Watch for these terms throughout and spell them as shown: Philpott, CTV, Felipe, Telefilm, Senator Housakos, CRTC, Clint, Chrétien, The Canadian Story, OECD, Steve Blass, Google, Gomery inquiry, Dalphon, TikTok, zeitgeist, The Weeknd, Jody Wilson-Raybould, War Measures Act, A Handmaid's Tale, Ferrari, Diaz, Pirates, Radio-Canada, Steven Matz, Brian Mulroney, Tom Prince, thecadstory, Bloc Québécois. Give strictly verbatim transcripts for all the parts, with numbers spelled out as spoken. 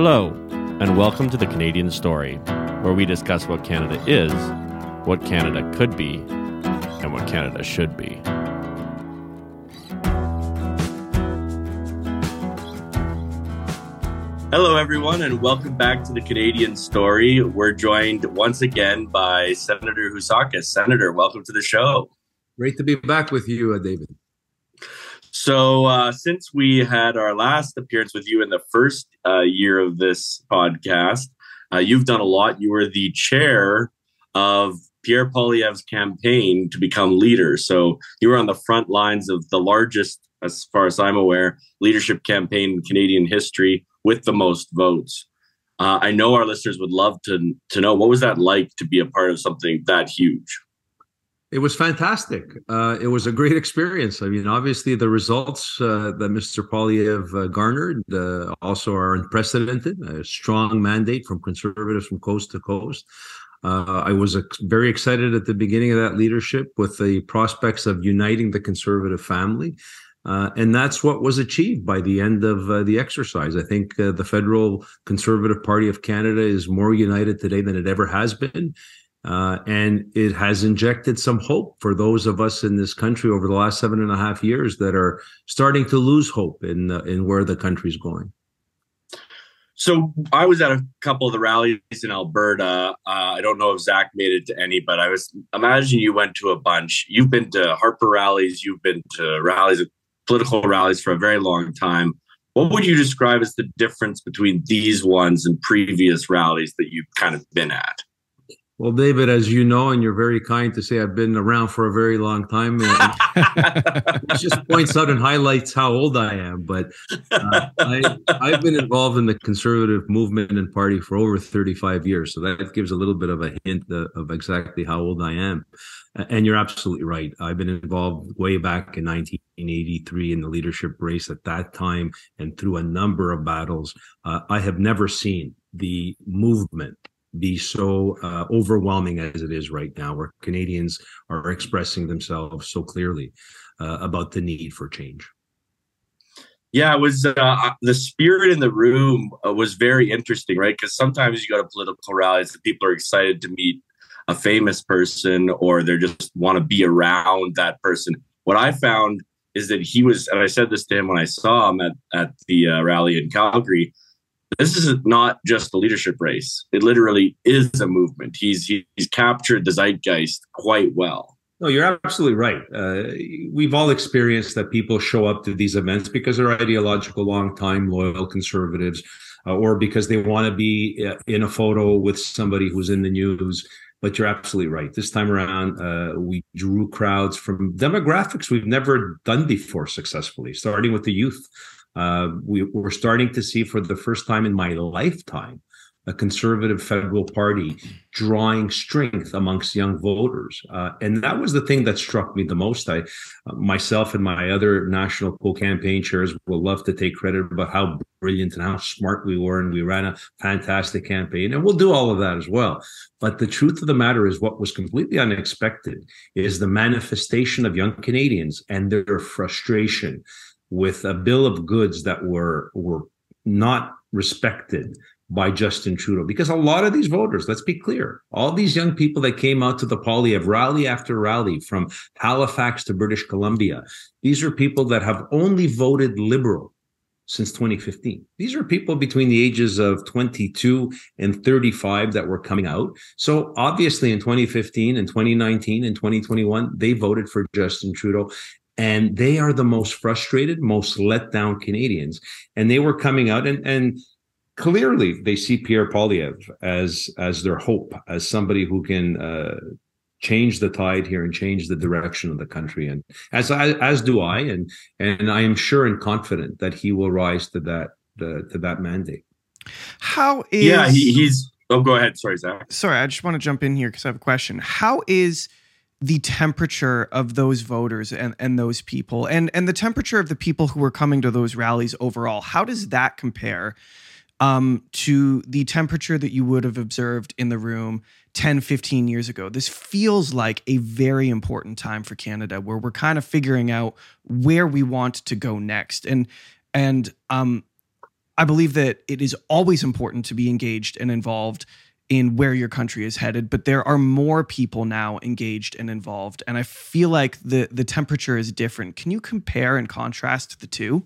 Hello, and welcome to The Canadian Story, where we discuss what Canada is, what Canada could be, and what Canada should be. Hello, everyone, and welcome back to The Canadian Story. We're joined once again by Senator Housakos. Senator, welcome to the show. Great to be back with you, uh, David. So uh, since we had our last appearance with you in the first uh, year of this podcast, uh, you've done a lot. You were the chair of Pierre Poilievre's campaign to become leader. So you were on the front lines of the largest, as far as I'm aware, leadership campaign in Canadian history with the most votes. Uh, I know our listeners would love to, to know, what was that like to be a part of something that huge? It was fantastic. Uh, it was a great experience. I mean, obviously, the results uh, that Mister Poilievre uh, garnered uh, also are unprecedented. A strong mandate from Conservatives from coast to coast. Uh, I was ex- very excited at the beginning of that leadership with the prospects of uniting the Conservative family. Uh, and that's what was achieved by the end of uh, the exercise. I think uh, the Federal Conservative Party of Canada is more united today than it ever has been. Uh, and it has injected some hope for those of us in this country over the last seven and a half years that are starting to lose hope in uh, in where the country's going. So I was at a couple of the rallies in Alberta. Uh, I don't know if Zach made it to any, but I was imagining you went to a bunch. You've been to Harper rallies. You've been to rallies, political rallies for a very long time. What would you describe as the difference between these ones and previous rallies that you've kind of been at? Well, David, as you know, and you're very kind to say, I've been around for a very long time. It just points out and highlights how old I am. But uh, I, I've been involved in the conservative movement and party for over thirty-five years. So that gives a little bit of a hint of, of exactly how old I am. And you're absolutely right. I've been involved way back in nineteen eighty-three in the leadership race at that time and through a number of battles. Uh, I have never seen the movement be so uh, overwhelming as it is right now, where Canadians are expressing themselves so clearly uh, about the need for change. Yeah, it was uh, the spirit in the room uh, was very interesting, right? Because sometimes you go to political rallies and people are excited to meet a famous person, or they just want to be around that person. What I found is that he was, and I said this to him when I saw him at, at the uh, rally in Calgary, this is not just a leadership race. It literally is a movement. He's he's captured the zeitgeist quite well. No, you're absolutely right. Uh, we've all experienced that people show up to these events because they're ideological, long-time loyal conservatives, uh, or because they want to be uh, in a photo with somebody who's in the news. But you're absolutely right. This time around, uh, we drew crowds from demographics we've never done before successfully, starting with the youth. Uh, we, we're starting to see for the first time in my lifetime, a conservative federal party drawing strength amongst young voters. Uh, and that was the thing that struck me the most. I, uh, myself and my other national co-campaign chairs will love to take credit about how brilliant and how smart we were. And we ran a fantastic campaign, and we'll do all of that as well. But the truth of the matter is what was completely unexpected is the manifestation of young Canadians and their frustration with a bill of goods that were were not respected by Justin Trudeau. Because a lot of these voters, let's be clear, all these young people that came out to the Poilievre rally after rally from Halifax to British Columbia, these are people that have only voted Liberal since twenty fifteen. These are people between the ages of twenty-two and thirty-five that were coming out. So obviously in twenty fifteen and twenty nineteen and twenty twenty-one, they voted for Justin Trudeau. And they are the most frustrated, most let down Canadians. And they were coming out and, and clearly they see Pierre Poilievre as, as their hope, as somebody who can uh, change the tide here and change the direction of the country. And as I, as do I, and, and I am sure and confident that he will rise to that, uh, to that mandate. How is... Yeah, he, he's... Oh, go ahead. Sorry, Zach. Sorry, I just want to jump in here because I have a question. How is the temperature of those voters and, and those people and, and the temperature of the people who were coming to those rallies overall, how does that compare um, to the temperature that you would have observed in the room ten, fifteen years ago? This feels like a very important time for Canada where we're kind of figuring out where we want to go next. And, and um, I believe that it is always important to be engaged and involved in where your country is headed, but there are more people now engaged and involved. And I feel like the the temperature is different. Can you compare and contrast the two?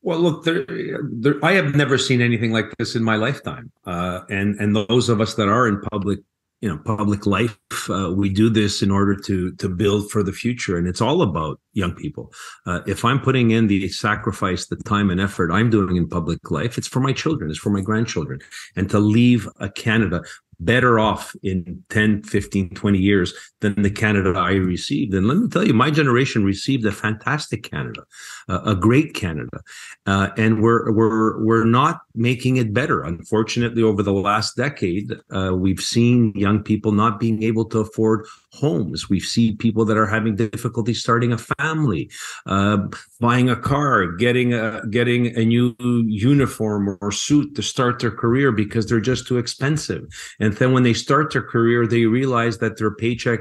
Well, look, there, there, I have never seen anything like this in my lifetime. Uh, and and those of us that are in public, you know, public life, uh, we do this in order to to build for the future. And it's all about young people. Uh, if I'm putting in the sacrifice, the time and effort I'm doing in public life, it's for my children, it's for my grandchildren. And to leave a Canada better off in ten, fifteen, twenty years than the Canada I received. And let me tell you, my generation received a fantastic Canada, uh, a great Canada. Uh, and we're, we're, we're not making it better. Unfortunately, over the last decade, uh, we've seen young people not being able to afford homes. We've seen people that are having difficulty starting a family, uh, buying a car, getting a, getting a new uniform or suit to start their career because they're just too expensive. And then when they start their career, they realize that their paycheck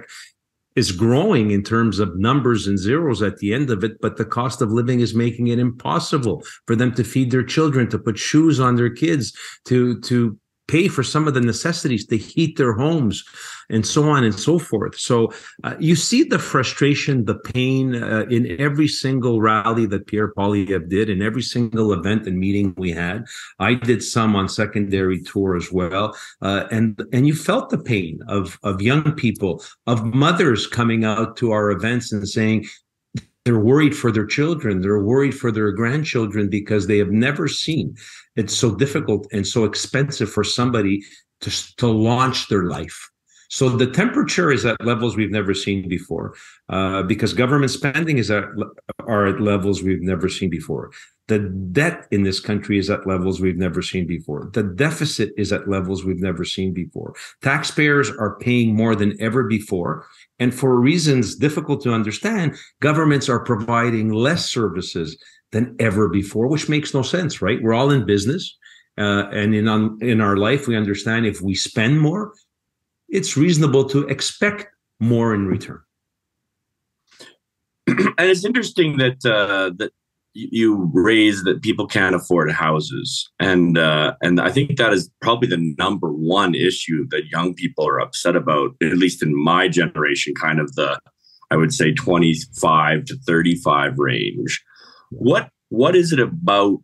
is growing in terms of numbers and zeros at the end of it, but the cost of living is making it impossible for them to feed their children, to put shoes on their kids, to to pay for some of the necessities, to heat their homes, and so on and so forth. So uh, you see the frustration, the pain uh, in every single rally that Pierre Poilievre did, in every single event and meeting we had. I did some on secondary tour as well, uh, and and you felt the pain of of young people, of mothers coming out to our events and saying, they're worried for their children. They're worried for their grandchildren because they have never seen it's so difficult and so expensive for somebody to, to launch their life. So the temperature is at levels we've never seen before, uh, because government spending is at are at levels we've never seen before. The debt in this country is at levels we've never seen before. The deficit is at levels we've never seen before. Taxpayers are paying more than ever before. And for reasons difficult to understand, governments are providing less services than ever before, which makes no sense, right? We're all in business. Uh, and in, on, in our life, we understand if we spend more, it's reasonable to expect more in return. And it's interesting that uh, that. you raise that people can't afford houses. And uh, and I think that is probably the number one issue that young people are upset about, at least in my generation, kind of the, I would say, twenty-five to thirty-five range. What What is it about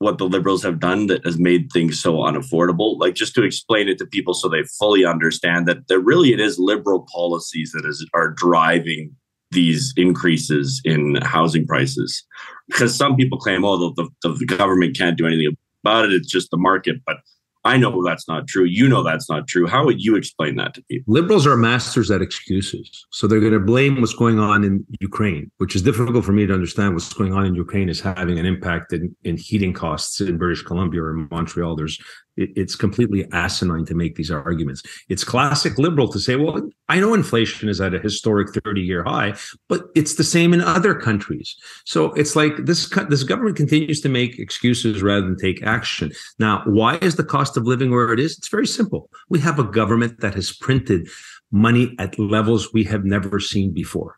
what the Liberals have done that has made things so unaffordable? Like, just to explain it to people so they fully understand that there really it is Liberal policies that is are driving these increases in housing prices, because some people claim, oh, the, the, the government can't do anything about it. It's just the market. But I know that's not true. You know that's not true. How would you explain that to people? Liberals are masters at excuses. So they're going to blame what's going on in Ukraine, which is difficult for me to understand. What's going on in Ukraine is having an impact in, in heating costs in British Columbia or in Montreal. There's It's completely asinine to make these arguments. It's classic Liberal to say, well, I know inflation is at a historic thirty-year high, but it's the same in other countries. So it's like this, this government continues to make excuses rather than take action. Now, why is the cost of living where it is? It's very simple. We have a government that has printed money at levels we have never seen before.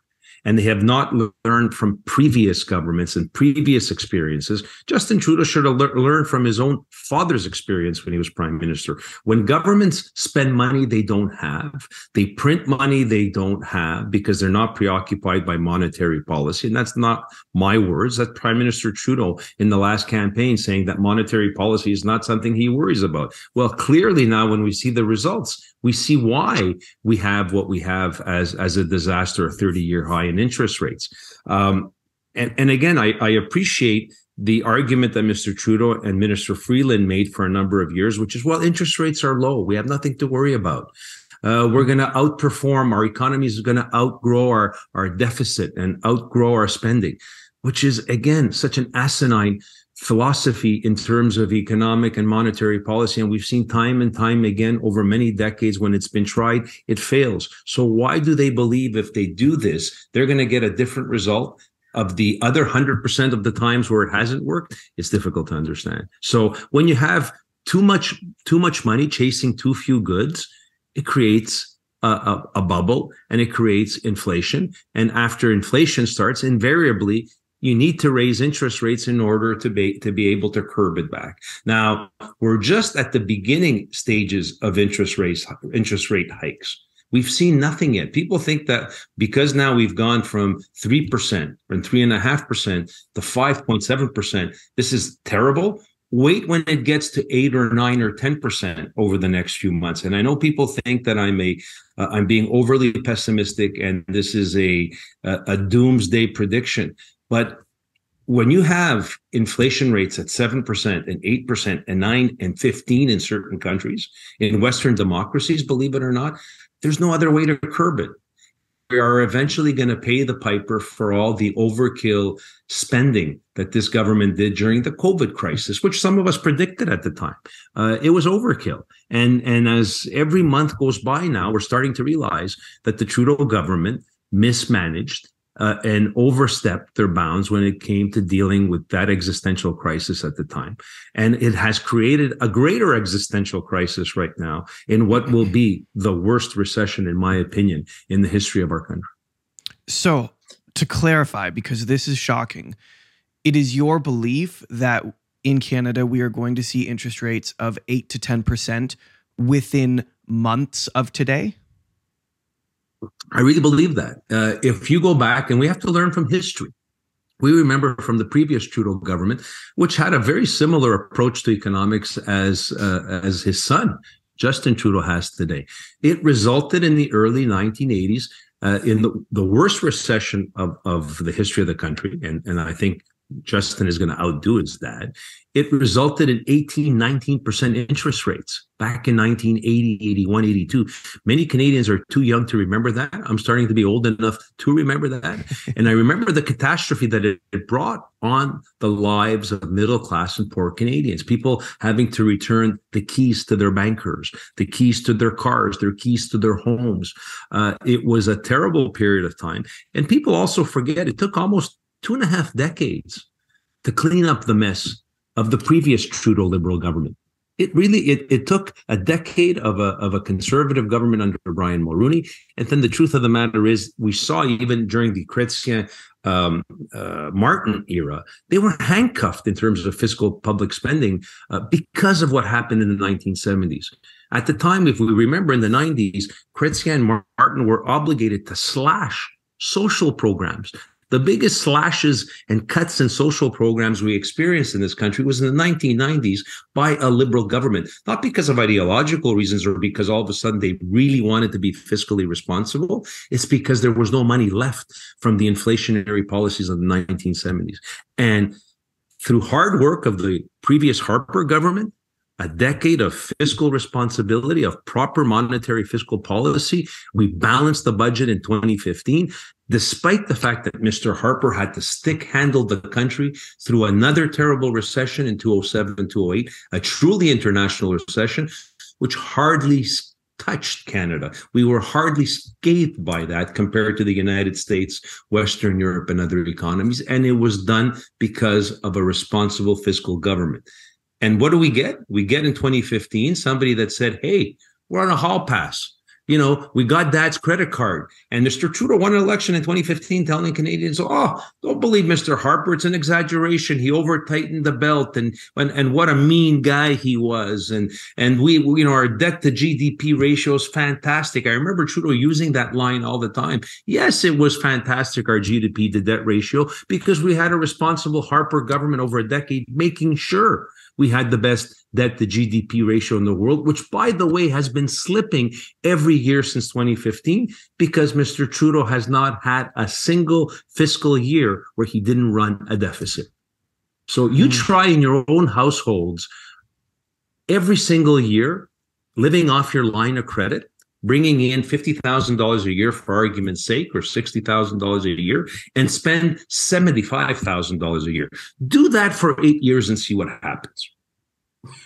And they have not learned from previous governments and previous experiences. Justin Trudeau should have le- learned from his own father's experience when he was prime minister. When governments spend money they don't have, they print money they don't have because they're not preoccupied by monetary policy. And that's not my words. That's Prime Minister Trudeau in the last campaign saying that monetary policy is not something he worries about. Well, clearly now when we see the results, we see why we have what we have as, as a disaster, a thirty-year high in interest rates. Um, and, and again, I, I appreciate the argument that Mister Trudeau and Minister Freeland made for a number of years, which is, well, interest rates are low. We have nothing to worry about. Uh, we're going to outperform. Our economy is going to outgrow our, our deficit and outgrow our spending, which is, again, such an asinine philosophy in terms of economic and monetary policy. And we've seen time and time again over many decades when it's been tried, it fails. So why do they believe if they do this, they're going to get a different result of the other one hundred percent of the times where it hasn't worked? It's difficult to understand. So when you have too much, too much money chasing too few goods, it creates A, a, a bubble and it creates inflation. And after inflation starts, invariably, you need to raise interest rates in order to be to be able to curb it back. Now, we're just at the beginning stages of interest rates, interest rate hikes. We've seen nothing yet. People think that because now we've gone from three percent and three point five percent to five point seven percent, this is terrible. Wait when it gets to eight or nine or ten percent over the next few months. And I know people think that I'm a, uh, I'm being overly pessimistic and this is a, a, a doomsday prediction. But when you have inflation rates at seven percent and eight percent and nine and fifteen in certain countries, in Western democracies, believe it or not, there's no other way to curb it. We are eventually going to pay the piper for all the overkill spending that this government did during the COVID crisis, which some of us predicted at the time. Uh, it was overkill. And, and as every month goes by now, we're starting to realize that the Trudeau government mismanaged uh, and overstepped their bounds when it came to dealing with that existential crisis at the time. And it has created a greater existential crisis right now in what will be the worst recession, in my opinion, in the history of our country. So to clarify, because this is shocking, it is your belief that in Canada, we are going to see interest rates of eight to ten percent within months of today? I really believe that. Uh, if you go back, and we have to learn from history, we remember from the previous Trudeau government, which had a very similar approach to economics as uh, as his son, Justin Trudeau, has today. It resulted in the early nineteen eighties uh, in the, the worst recession of, of the history of the country, and, and I think Justin is going to outdo his dad. It resulted in eighteen, nineteen percent interest rates back in nineteen eighty, eighty-one, eighty-two. Many Canadians are too young to remember that. I'm starting to be old enough to remember that. And I remember the catastrophe that it brought on the lives of middle class and poor Canadians, people having to return the keys to their bankers, the keys to their cars, their keys to their homes. Uh, it was a terrible period of time. And people also forget it took almost two and a half decades to clean up the mess of the previous Trudeau Liberal government. It really, it, it took a decade of a of a Conservative government under Brian Mulroney. And then the truth of the matter is, we saw even during the Chrétien um, uh, Martin era, they were handcuffed in terms of fiscal public spending uh, because of what happened in the nineteen seventies. At the time, if we remember in the nineties, Chrétien and Martin were obligated to slash social programs. The biggest slashes and cuts in social programs we experienced in this country was in the nineteen nineties by a Liberal government, not because of ideological reasons or because all of a sudden they really wanted to be fiscally responsible. It's because there was no money left from the inflationary policies of the nineteen seventies. And through hard work of the previous Harper government, a decade of fiscal responsibility, of proper monetary fiscal policy, we balanced the budget in twenty fifteen, despite the fact that Mister Harper had to stick handle the country through another terrible recession in two thousand seven, two thousand eight, a truly international recession, which hardly touched Canada. We were hardly scathed by that compared to the United States, Western Europe, and other economies. And it was done because of a responsible fiscal government. And what do we get? We get in twenty fifteen, somebody that said, hey, we're on a hall pass. You know, we got dad's credit card. And Mister Trudeau won an election in twenty fifteen telling Canadians, oh, don't believe Mister Harper. It's an exaggeration. He over-tightened the belt and, and, and what a mean guy he was. And, and we, you know, our debt to G D P ratio is fantastic. I remember Trudeau using that line all the time. Yes, it was fantastic, our G D P to debt ratio, because we had a responsible Harper government over a decade making sure we had the best debt to G D P ratio in the world, which, by the way, has been slipping every year since twenty fifteen because Mister Trudeau has not had a single fiscal year where he didn't run a deficit. So you try in your own households every single year, living off your line of credit, bringing in fifty thousand dollars a year for argument's sake, or sixty thousand dollars a year, and spend seventy-five thousand dollars a year. Do that for eight years and see what happens.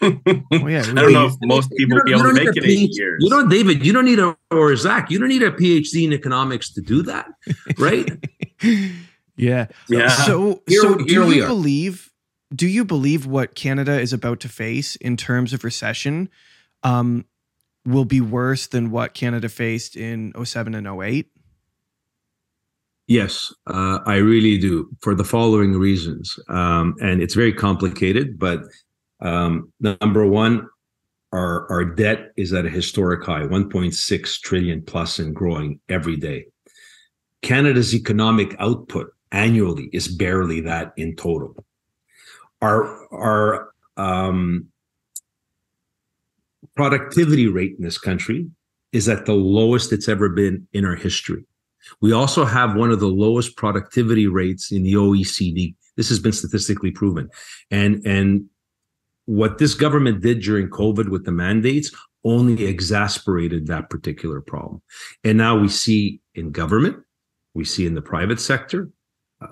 Well, yeah, I don't know if most people will be able to make it eight years. You know, David, you don't need a, or Zach, you don't need a PhD in economics to do that, right? yeah. yeah. So, here, so here do we you are. believe, do you believe what Canada is about to face in terms of recession Um, will be worse than what Canada faced in oh seven and oh eight? Yes, uh, I really do, for the following reasons. Um, and it's very complicated, but um, number one, our, our debt is at a historic high, one point six trillion plus and growing every day. Canada's economic output annually is barely that in total. Our, our um, productivity rate in this country is at the lowest it's ever been in our history. We also have one of the lowest productivity rates in the O E C D. This has been statistically proven. And, and what this government did during COVID with the mandates only exacerbated that particular problem. And now we see in government, we see in the private sector,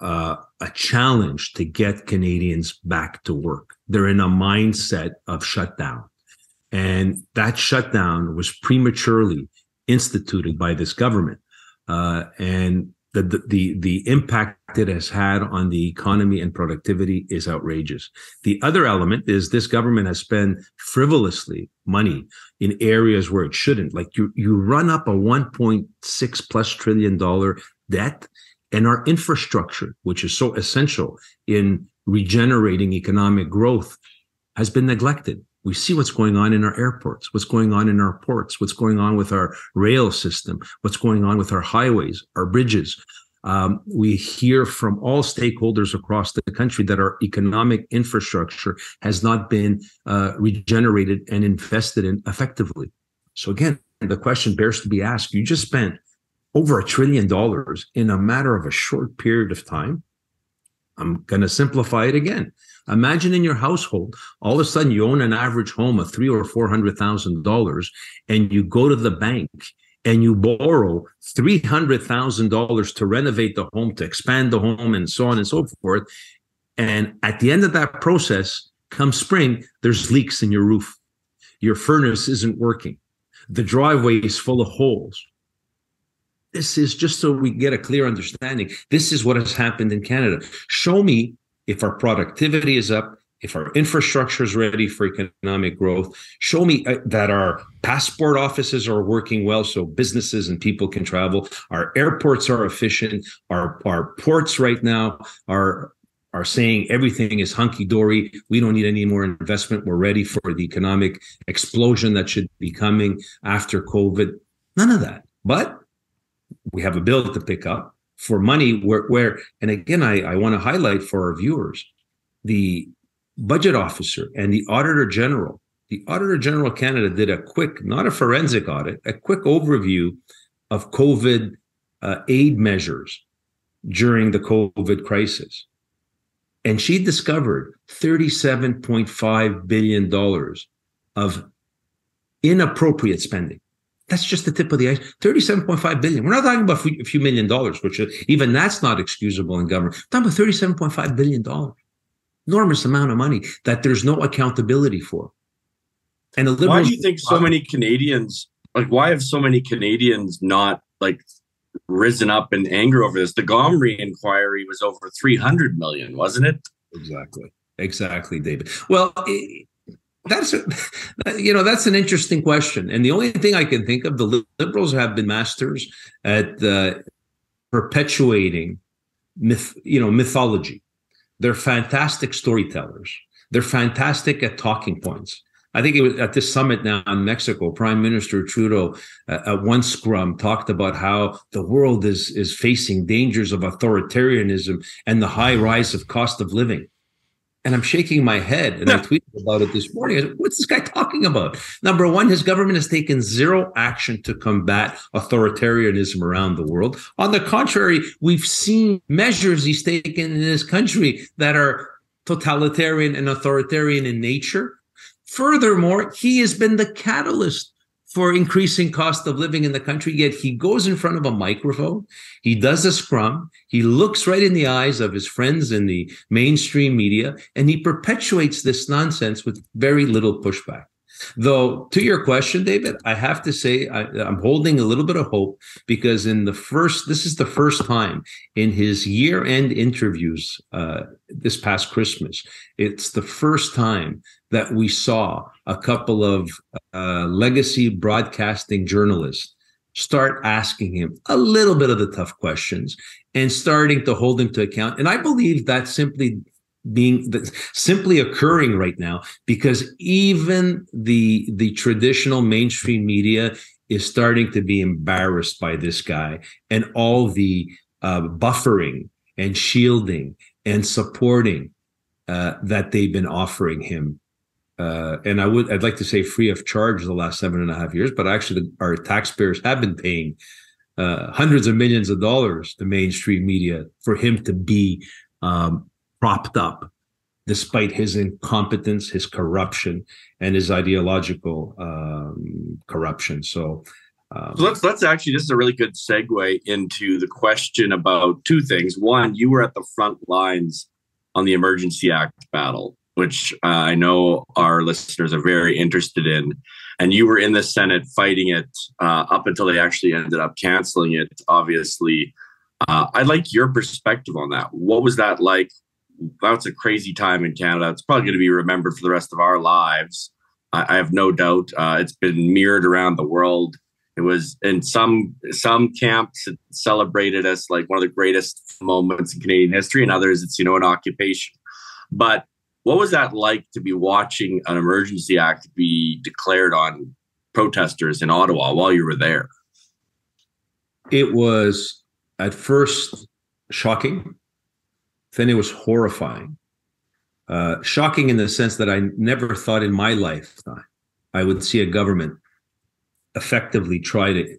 uh, a challenge to get Canadians back to work. They're in a mindset of shutdown. And that shutdown was prematurely instituted by this government. Uh, and the, the the the impact it has had on the economy and productivity is outrageous. The other element is this government has spent frivolously money in areas where it shouldn't. Like you you run up a one point six plus trillion dollar debt, and our infrastructure, which is so essential in regenerating economic growth, has been neglected. We see what's going on in our airports, what's going on in our ports, what's going on with our rail system, what's going on with our highways, our bridges. Um, we hear from all stakeholders across the country that our economic infrastructure has not been uh, regenerated and invested in effectively. So again, the question bears to be asked, you just spent over a trillion dollars in a matter of a short period of time. I'm going to simplify it again. Imagine in your household, all of a sudden you own an average home of three or four hundred thousand dollars, and you go to the bank and you borrow three hundred thousand dollars to renovate the home, to expand the home, and so on and so forth. And at the end of that process, come spring, there's leaks in your roof. Your furnace isn't working. The driveway is full of holes. This is just so we get a clear understanding. This is what has happened in Canada. Show me if our productivity is up, if our infrastructure is ready for economic growth. Show me that our passport offices are working well so businesses and people can travel. Our airports are efficient. Our, our ports right now are, are saying everything is hunky-dory. We don't need any more investment. We're ready for the economic explosion that should be coming after COVID. None of that. But we have a bill to pick up for money where, where and again, I, I want to highlight for our viewers, the budget officer and the Auditor General. The Auditor General of Canada did a quick, not a forensic audit, a quick overview of COVID uh, aid measures during the COVID crisis. And she discovered thirty-seven point five billion dollars of inappropriate spending. That's just the tip of the ice. thirty-seven point five billion dollars. We're not talking about a few million dollars, which is, even that's not excusable in government. We're talking about thirty-seven point five billion dollars. Enormous amount of money that there's no accountability for. And the why do you think so many Canadians, like why have so many Canadians not like risen up in anger over this? The Gomery inquiry was over three hundred million dollars, wasn't it? Exactly. Exactly, David. Well, it, That's, a, you know, that's an interesting question. And the only thing I can think of, the Liberals have been masters at uh, perpetuating myth, you know, mythology. They're fantastic storytellers. They're fantastic at talking points. I think it was at this summit now in Mexico, Prime Minister Trudeau uh, at one scrum talked about how the world is, is facing dangers of authoritarianism and the high rise of cost of living. And I'm shaking my head, and I tweeted about it this morning. I said, what's this guy talking about? Number one, his government has taken zero action to combat authoritarianism around the world. On the contrary, we've seen measures he's taken in this country that are totalitarian and authoritarian in nature. Furthermore, he has been the catalyst for increasing cost of living in the country, yet he goes in front of a microphone, he does a scrum, he looks right in the eyes of his friends in the mainstream media, and he perpetuates this nonsense with very little pushback. Though, to your question, David, I have to say I, I'm holding a little bit of hope because in the first, this is the first time in his year-end interviews uh, this past Christmas, it's the first time that we saw a couple of uh, legacy broadcasting journalists start asking him a little bit of the tough questions and starting to hold him to account. And I believe that's simply being that's simply occurring right now, because even the the traditional mainstream media is starting to be embarrassed by this guy and all the uh, buffering and shielding and supporting uh, that they've been offering him. Uh, and I would, I'd like to say free of charge the last seven and a half years, but actually our taxpayers have been paying uh, hundreds of millions of dollars to mainstream media for him to be um, propped up, despite his incompetence, his corruption, and his ideological um, corruption. So, um, so let's let's actually, this is a really good segue into the question about two things. One, you were at the front lines on the Emergency Act battle, which uh, I know our listeners are very interested in. And you were in the Senate fighting it uh, up until they actually ended up canceling it, obviously. Uh, I'd like your perspective on that. What was that like? That's a crazy time in Canada. It's probably going to be remembered for the rest of our lives. I, I have no doubt. Uh, it's been mirrored around the world. It was in some some camps, it celebrated as like one of the greatest moments in Canadian history. In others, it's, you know, an occupation. But what was that like to be watching an Emergency Act be declared on protesters in Ottawa while you were there? It was at first shocking. Then it was horrifying. Uh, shocking in the sense that I never thought in my lifetime I would see a government effectively try to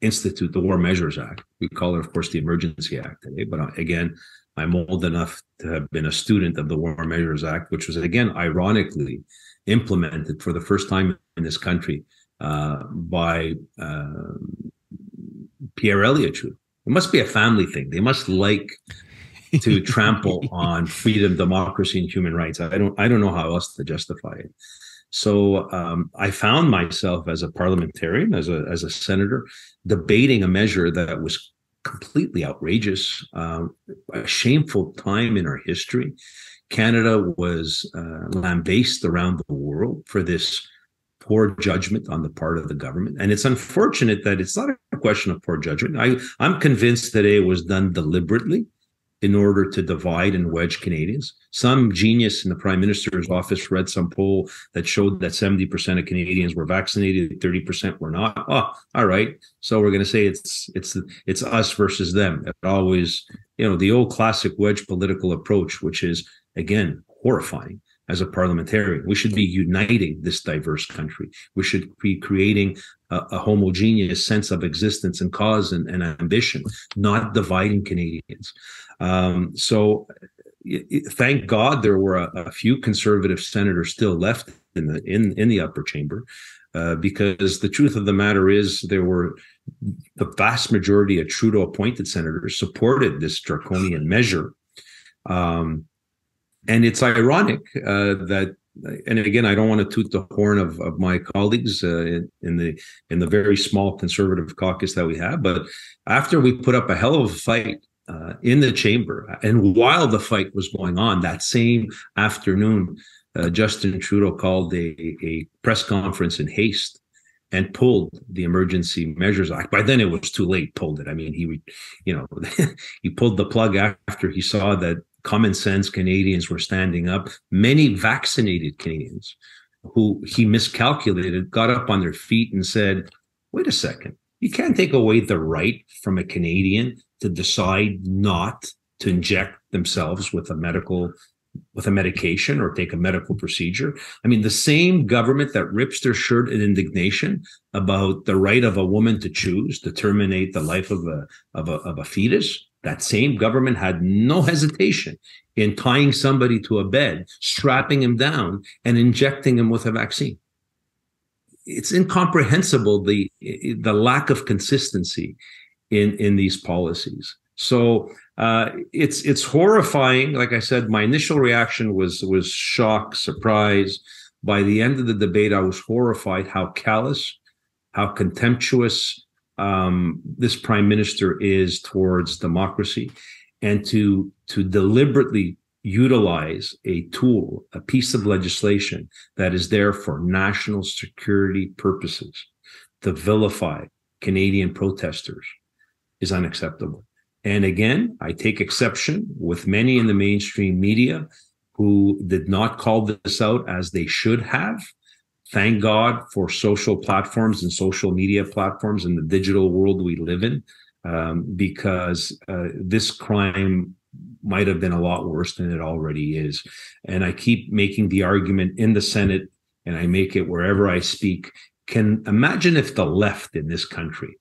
institute the War Measures Act. We call it, of course, the Emergency Act today. But again, I'm old enough to have been a student of the War Measures Act, which was, again, ironically implemented for the first time in this country uh, by uh, Pierre Poilievre. It must be a family thing. They must like to trample on freedom, democracy, and human rights. I don't I don't know how else to justify it. So um, I found myself as a parliamentarian, as a as a senator, debating a measure that was completely outrageous, uh, a shameful time in our history. Canada was uh, lambasted around the world for this poor judgment on the part of the government. And it's unfortunate that it's not a question of poor judgment. I, I'm convinced that it was done deliberately in order to divide and wedge Canadians. Some genius in the Prime Minister's office read some poll that showed that seventy percent of Canadians were vaccinated, thirty percent were not. Oh, all right. So we're going to say it's it's it's us versus them. It always, you know, the old classic wedge political approach, which is, again, horrifying as a parliamentarian. We should be uniting this diverse country. We should be creating a, a homogeneous sense of existence and cause and, and ambition, not dividing Canadians. Um, so it, thank God there were a, a few conservative senators still left in the in, in the upper chamber, uh, because the truth of the matter is there were the vast majority of Trudeau appointed senators supported this draconian measure. Um, and it's ironic uh, that, and again, I don't want to toot the horn of, of my colleagues uh, in, in the in the very small conservative caucus that we have, but after we put up a hell of a fight Uh, in the chamber, and while the fight was going on, that same afternoon, uh, Justin Trudeau called a, a press conference in haste and pulled the Emergency Measures Act. By then, it was too late. Pulled it. I mean, he, would, you know, he pulled the plug after he saw that common sense Canadians were standing up. Many vaccinated Canadians, who he miscalculated, got up on their feet and said, "Wait a second! You can't take away the right from a Canadian to decide not to inject themselves with a medical, with a medication or take a medical procedure." I mean, the same government that rips their shirt in indignation about the right of a woman to choose to terminate the life of a, of a, of a fetus, that same government had no hesitation in tying somebody to a bed, strapping him down, and injecting him with a vaccine. It's incomprehensible, the the lack of consistency in, in these policies. So uh, it's it's horrifying. Like I said, my initial reaction was was shock, surprise. By the end of the debate, I was horrified how callous, how contemptuous um, this prime minister is towards democracy, and to to deliberately utilize a tool, a piece of legislation that is there for national security purposes, to vilify, Canadian protesters is unacceptable. And again, I take exception with many in the mainstream media who did not call this out as they should have. Thank God for social platforms and social media platforms in the digital world we live in, um, because uh, this crime might have been a lot worse than it already is. And I keep making the argument in the Senate, and I make it wherever I speak. Can imagine if the left in this country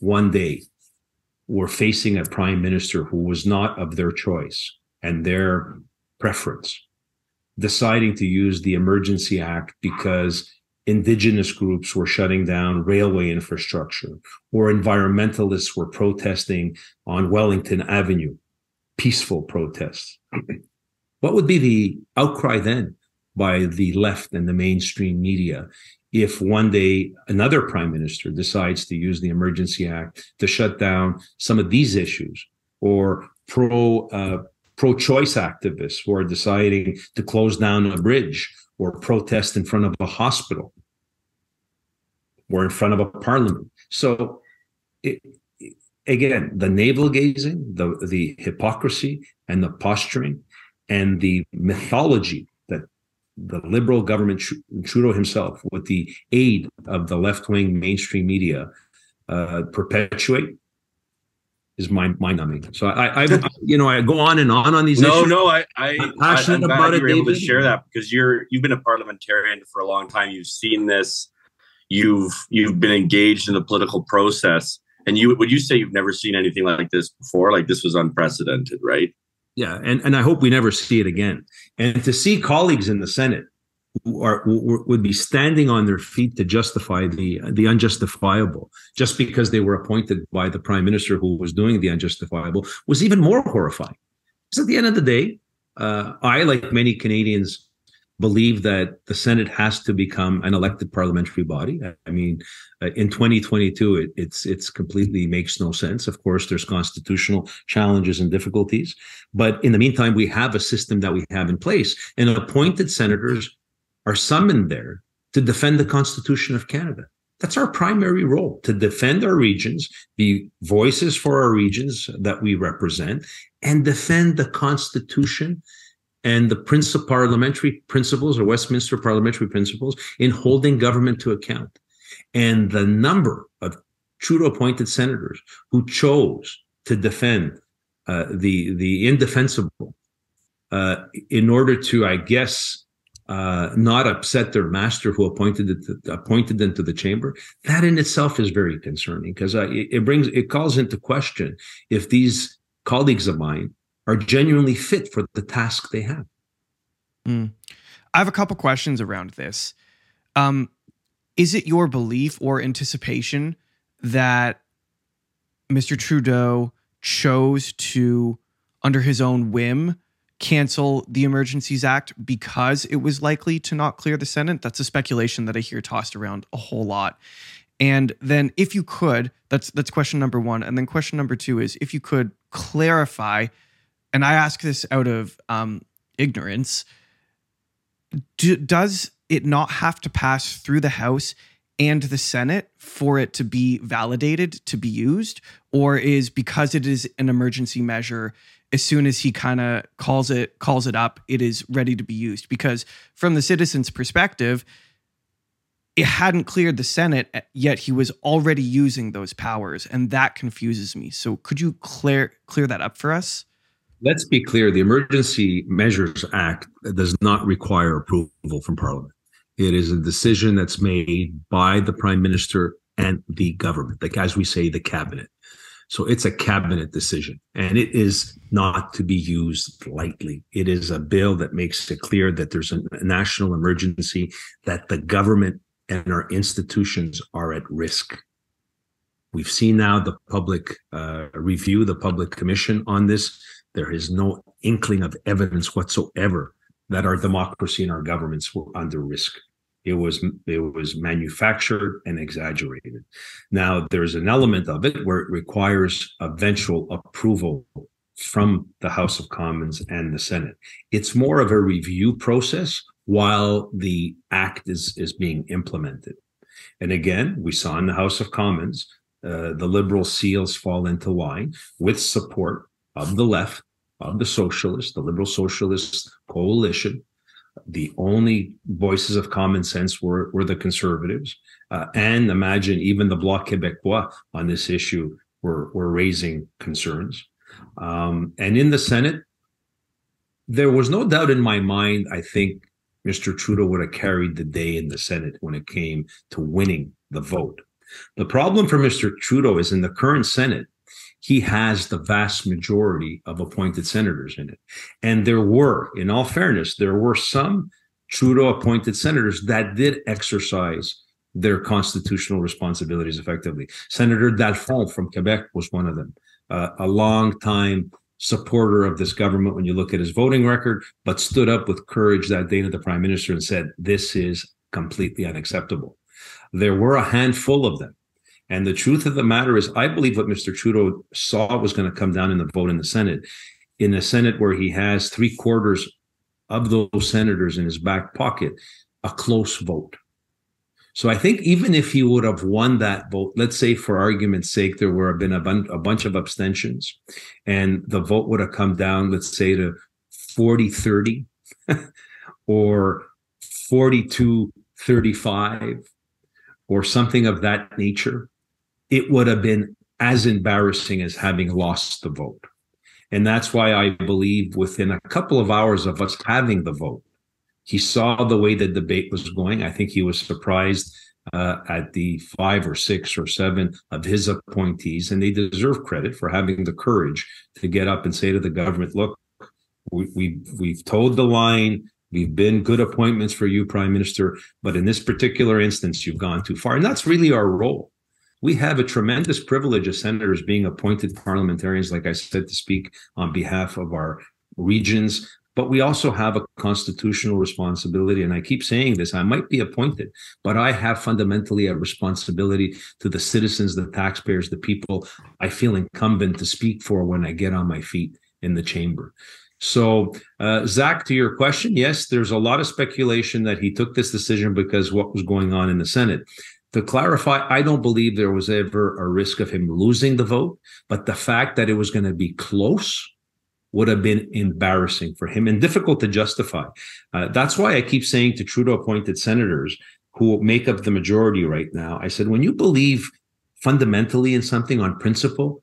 one day were facing a prime minister who was not of their choice and their preference, deciding to use the Emergency Act because Indigenous groups were shutting down railway infrastructure, or environmentalists were protesting on Wellington Avenue, peaceful protests. What would be the outcry then by the left and the mainstream media if one day another prime minister decides to use the Emergency Act to shut down some of these issues, or pro uh, pro-choice activists who are deciding to close down a bridge or protest in front of a hospital or in front of a parliament? So it, again, the navel-gazing, the, the hypocrisy and the posturing and the mythology that the Liberal government, Trudeau himself, with the aid of the left-wing mainstream media, uh, perpetuate is mind numbing. So I, I, you know, I go on and on on these no, issues. No, no, I, I, I'm passionate I'm glad about you're it. Able David. To share that because you're you've been a parliamentarian for a long time. You've seen this. You've you've been engaged in the political process, and you would you say you've never seen anything like this before? Like this was unprecedented, right? Yeah, and and I hope we never see it again. And to see colleagues in the Senate who are who would be standing on their feet to justify the the unjustifiable just because they were appointed by the prime minister who was doing the unjustifiable was even more horrifying. Because at the end of the day, uh, I, like many Canadians, believe that the Senate has to become an elected parliamentary body. I mean, uh, in twenty twenty-two, it, it's it's completely makes no sense. Of course, there's constitutional challenges and difficulties. But in the meantime, we have a system that we have in place, and appointed senators are summoned there to defend the Constitution of Canada. That's our primary role, to defend our regions, be voices for our regions that we represent, and defend the Constitution and the principle, parliamentary principles or Westminster parliamentary principles in holding government to account. And the number of Trudeau-appointed senators who chose to defend uh, the, the indefensible uh, in order to, I guess, Uh, not upset their master who appointed it to, appointed them to the chamber. That in itself is very concerning because uh, it, it brings it calls into question if these colleagues of mine are genuinely fit for the task they have. Mm. I have a couple questions around this. Um, is it your belief or anticipation that Mister Trudeau chose to, under his own whim, cancel the Emergencies Act because it was likely to not clear the Senate? That's a speculation that I hear tossed around a whole lot. And then if you could, that's that's question number one. And then question number two is if you could clarify, and I ask this out of um, ignorance, do, does it not have to pass through the House and the Senate for it to be validated, to be used? Or is because it is an emergency measure, as soon as he kind of calls it calls it up, it is ready to be used? Because from the citizen's perspective, it hadn't cleared the Senate, yet he was already using those powers. And that confuses me. So could you clear, clear that up for us? Let's be clear. The Emergency Measures Act does not require approval from Parliament. It is a decision that's made by the Prime Minister and the government, like as we say, the cabinet. So it's a cabinet decision, and it is not to be used lightly. It is a bill that makes it clear that there's a national emergency, that the government and our institutions are at risk. We've seen now the public uh, review, the public commission on this. There is no inkling of evidence whatsoever that our democracy and our governments were under risk. It was it was manufactured and exaggerated. Now, there's an element of it where it requires eventual approval from the House of Commons and the Senate. It's more of a review process while the act is, is being implemented. And again, we saw in the House of Commons uh, the liberal seals fall into line with support of the left, of the socialists, the liberal socialist coalition. The only voices of common sense were, were the conservatives. Uh, and imagine even the Bloc Québécois on this issue were, were raising concerns. Um, and in the Senate, there was no doubt in my mind, I think Mister Trudeau would have carried the day in the Senate when it came to winning the vote. The problem for Mister Trudeau is in the current Senate, he has the vast majority of appointed senators in it. And there were, in all fairness, there were some Trudeau-appointed senators that did exercise their constitutional responsibilities effectively. Senator Dalphon from Quebec was one of them, uh, a long-time supporter of this government when you look at his voting record, but stood up with courage that day to the prime minister and said, this is completely unacceptable. There were a handful of them. And the truth of the matter is, I believe what Mister Trudeau saw was going to come down in the vote in the Senate, in a Senate where he has three quarters of those senators in his back pocket, a close vote. So I think even if he would have won that vote, let's say for argument's sake, there would have been a, bun- a bunch of abstentions and the vote would have come down, let's say to forty thirty or forty-two thirty-five or something of that nature, it would have been as embarrassing as having lost the vote. And that's why I believe within a couple of hours of us having the vote, he saw the way the debate was going. I think he was surprised uh, at the five or six or seven of his appointees, and they deserve credit for having the courage to get up and say to the government, look, we, we, we've towed the line. We've been good appointments for you, Prime Minister, but in this particular instance, you've gone too far. And that's really our role. We have a tremendous privilege as senators being appointed parliamentarians, like I said, to speak on behalf of our regions. But we also have a constitutional responsibility. And I keep saying this, I might be appointed, but I have fundamentally a responsibility to the citizens, the taxpayers, the people I feel incumbent to speak for when I get on my feet in the chamber. So, uh, Zach, to your question, yes, there's a lot of speculation that he took this decision because what was going on in the Senate. To clarify, I don't believe there was ever a risk of him losing the vote, but the fact that it was going to be close would have been embarrassing for him and difficult to justify. Uh, that's why I keep saying to Trudeau-appointed senators who make up the majority right now, I said, when you believe fundamentally in something on principle,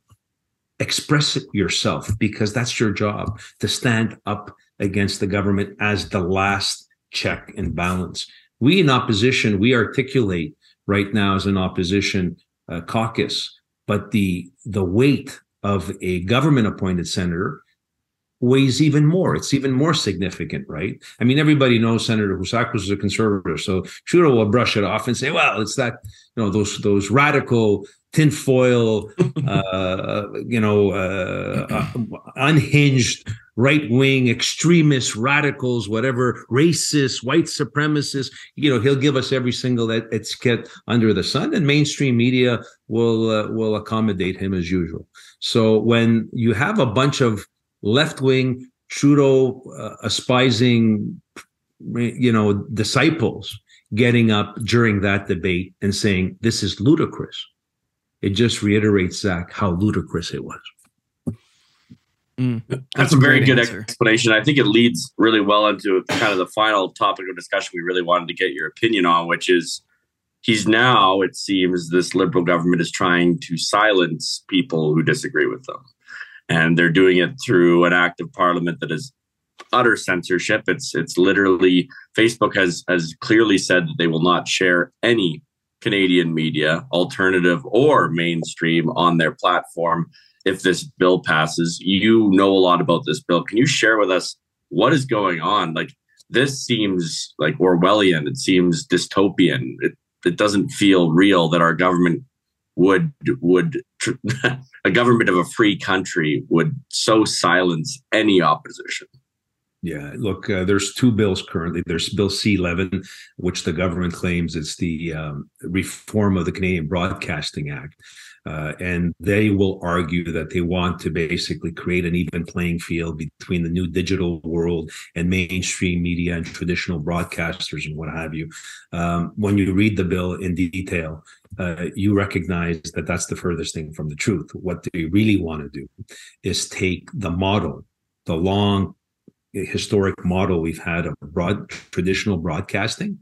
express it yourself, because that's your job, to stand up against the government as the last check and balance. We in opposition, we articulate right now as an opposition uh, caucus, but the the weight of a government-appointed senator weighs even more. It's even more significant, right? I mean, everybody knows Senator Housakos is a conservative, so Trudeau will brush it off and say, well, it's that, you know, those those radical tinfoil, uh, you know, uh, uh, unhinged right-wing extremist radicals, whatever, racists, white supremacists, you know, he'll give us every single et- etiquette under the sun, and mainstream media will uh, will accommodate him as usual. So when you have a bunch of left-wing Trudeau uh, despising, you know, disciples getting up during that debate and saying, this is ludicrous. It just reiterates, Zach, how ludicrous it was. Mm, that's, that's a very good answer. Explanation. I think it leads really well into kind of the final topic of discussion we really wanted to get your opinion on, which is he's now, it seems, this Liberal government is trying to silence people who disagree with them. And they're doing it through an act of parliament that is utter censorship. It's it's literally, Facebook has, has clearly said that they will not share any Canadian media, alternative or mainstream, on their platform if this bill passes. You know a lot about this bill. Can you share with us what is going on? Like, this seems like Orwellian. It seems dystopian. It, it doesn't feel real that our government would would tr- a government of a free country would so silence any opposition. Yeah, look, uh, there's two bills currently. There's Bill C eleven, which the government claims it's the um, reform of the Canadian Broadcasting Act. Uh, and they will argue that they want to basically create an even playing field between the new digital world and mainstream media and traditional broadcasters and what have you. Um, when you read the bill in detail, uh, you recognize that that's the furthest thing from the truth. What they really want to do is take the model, the long historic model we've had of broad traditional broadcasting,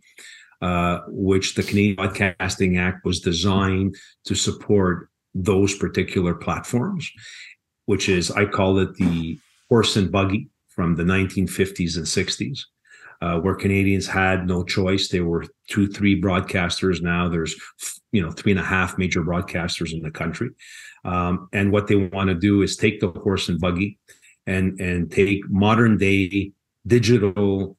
uh, which the Canadian Broadcasting Act was designed to support those particular platforms, which is, I call it the horse and buggy from the nineteen fifties and sixties, uh, where Canadians had no choice. There were two, three broadcasters. Now there's, you know, three and a half major broadcasters in the country. Um, and what they want to do is take the horse and buggy and and take modern day digital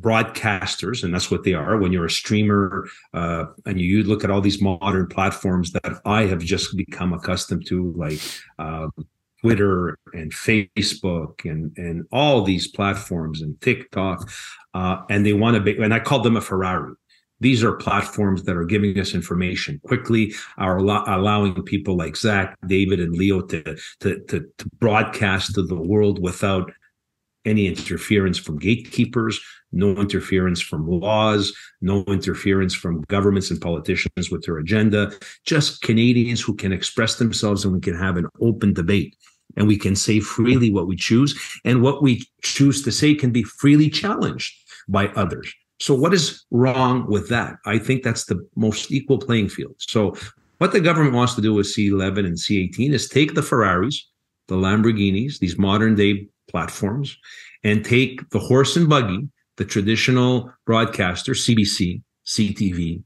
broadcasters, and that's what they are. When you're a streamer uh, and you look at all these modern platforms that I have just become accustomed to, like uh, Twitter and Facebook and and all these platforms and TikTok, uh, and they want to be, and I call them a Ferrari. These are platforms that are giving us information quickly, are allow- allowing people like Zach, David, and Leo to, to, to, to broadcast to the world without any interference from gatekeepers, no interference from laws, no interference from governments and politicians with their agenda, just Canadians who can express themselves, and we can have an open debate. And we can say freely what we choose, and what we choose to say can be freely challenged by others. So what is wrong with that? I think that's the most equal playing field. So what the government wants to do with C eleven and C eighteen is take the Ferraris, the Lamborghinis, these modern day platforms, and take the horse and buggy, the traditional broadcaster, C B C, C T V,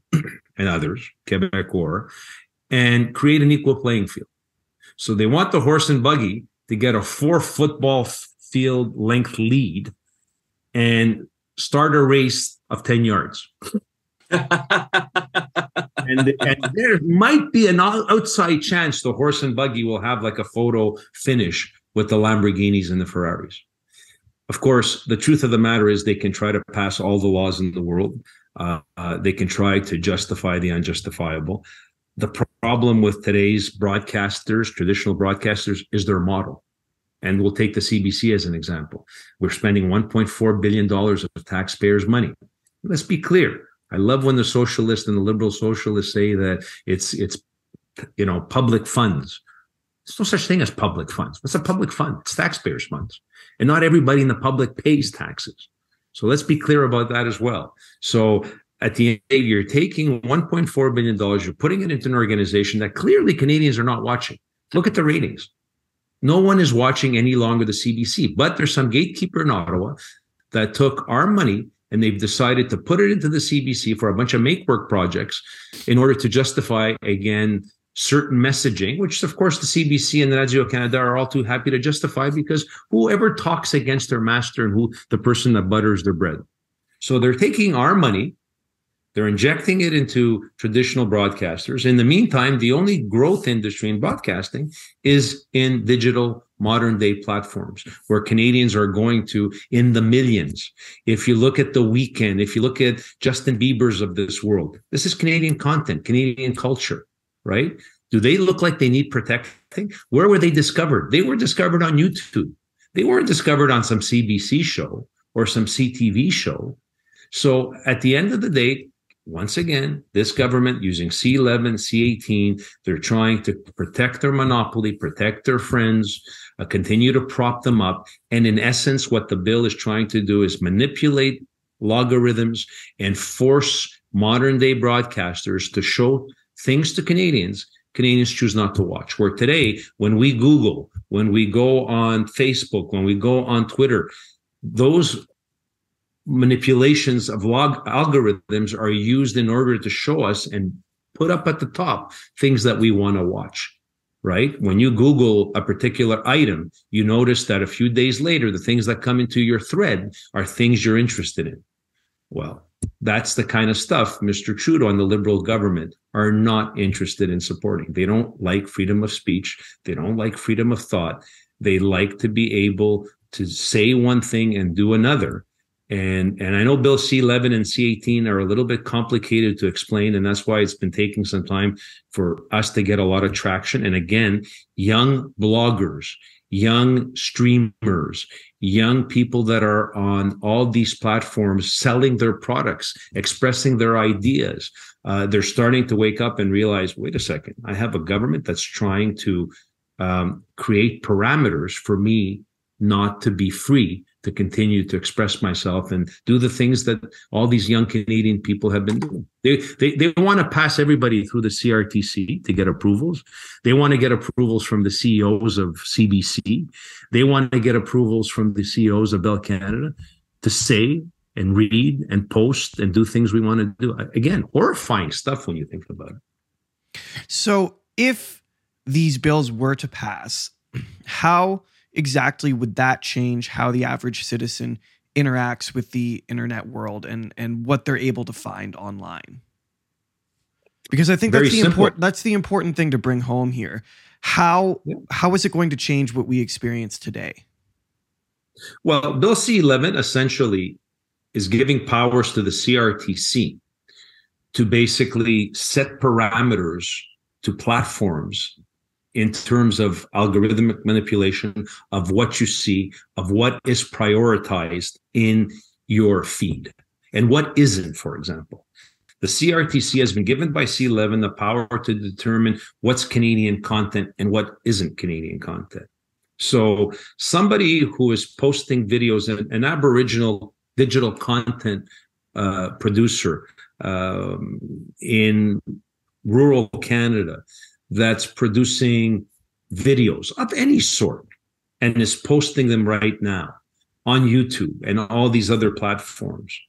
and others, Quebecor, and create an equal playing field. So they want the horse and buggy to get a four football field length lead and start a race of ten yards. and, and there might be an outside chance the horse and buggy will have like a photo finish with the Lamborghinis and the Ferraris. Of course, the truth of the matter is they can try to pass all the laws in the world. Uh, uh, they can try to justify the unjustifiable. The pro- problem with today's broadcasters, traditional broadcasters, is their model. And we'll take the C B C as an example. We're spending one point four billion dollars of taxpayers' money. Let's be clear. I love when the socialists and the liberal socialists say that it's, it's you know, public funds. There's no such thing as public funds. What's a public fund? It's taxpayers' funds. And not everybody in the public pays taxes. So let's be clear about that as well. So at the end of the day, you're taking one point four billion dollars, you're putting it into an organization that clearly Canadians are not watching. Look at the ratings. No one is watching any longer the C B C, but there's some gatekeeper in Ottawa that took our money and they've decided to put it into the C B C for a bunch of make-work projects in order to justify, again, certain messaging, which, of course, the C B C and Radio-Canada are all too happy to justify because whoever talks against their master and who the person that butters their bread. So they're taking our money. They're injecting it into traditional broadcasters. In the meantime, the only growth industry in broadcasting is in digital modern day platforms where Canadians are going to in the millions. If you look at The Weeknd, if you look at Justin Bieber's of this world, this is Canadian content, Canadian culture, right? Do they look like they need protecting? Where were they discovered? They were discovered on YouTube. They weren't discovered on some C B C show or some C T V show. So at the end of the day, once again, this government using C eleven, C eighteen, they're trying to protect their monopoly, protect their friends, uh, continue to prop them up. And in essence, what the bill is trying to do is manipulate logarithms and force modern day broadcasters to show things to Canadians Canadians choose not to watch. Where today, when we Google, when we go on Facebook, when we go on Twitter, those manipulations of log algorithms are used in order to show us and put up at the top things that we want to watch, right? When you Google a particular item, you notice that a few days later, the things that come into your thread are things you're interested in. Well, that's the kind of stuff Mister Trudeau and the Liberal government are not interested in supporting. They don't like freedom of speech. They don't like freedom of thought. They like to be able to say one thing and do another. And and I know Bill C eleven and C eighteen are a little bit complicated to explain, and that's why it's been taking some time for us to get a lot of traction. And again, young bloggers, young streamers, young people that are on all these platforms selling their products, expressing their ideas, uh, they're starting to wake up and realize, wait a second, I have a government that's trying to um, create parameters for me not to be free, to continue to express myself and do the things that all these young Canadian people have been doing. They they, they want to pass everybody through the C R T C to get approvals. They want to get approvals from the C E Os of C B C. They want to get approvals from the C E Os of Bell Canada to say and read and post and do things we want to do. Again, horrifying stuff when you think about it. So if these bills were to pass, how exactly would that change how the average citizen interacts with the internet world and and what they're able to find online? Because I think that's the, import, that's the important thing to bring home here. How, yeah. how is it going to change what we experience today? Well, Bill C eleven essentially is giving powers to the C R T C to basically set parameters to platforms in terms of algorithmic manipulation of what you see, of what is prioritized in your feed, and what isn't, for example. The C R T C has been given by C eleven the power to determine what's Canadian content and what isn't Canadian content. So somebody who is posting videos, an, an Aboriginal digital content uh, producer um, in rural Canada, that's producing videos of any sort and is posting them right now on YouTube and all these other platforms.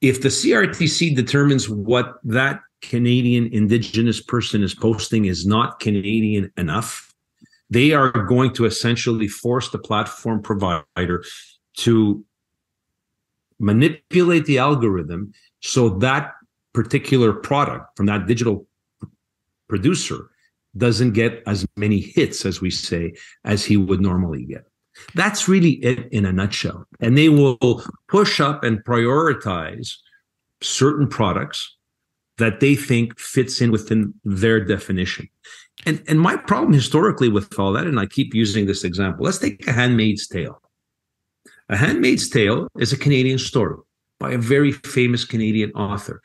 If the C R T C determines what that Canadian Indigenous person is posting is not Canadian enough, they are going to essentially force the platform provider to manipulate the algorithm so that particular product from that digital producer doesn't get as many hits, as we say, as he would normally get. That's really it in a nutshell. And they will push up and prioritize certain products that they think fits in within their definition. And, and my problem historically with all that, and I keep using this example, let's take A Handmaid's Tale. A Handmaid's Tale is a Canadian story by a very famous Canadian author.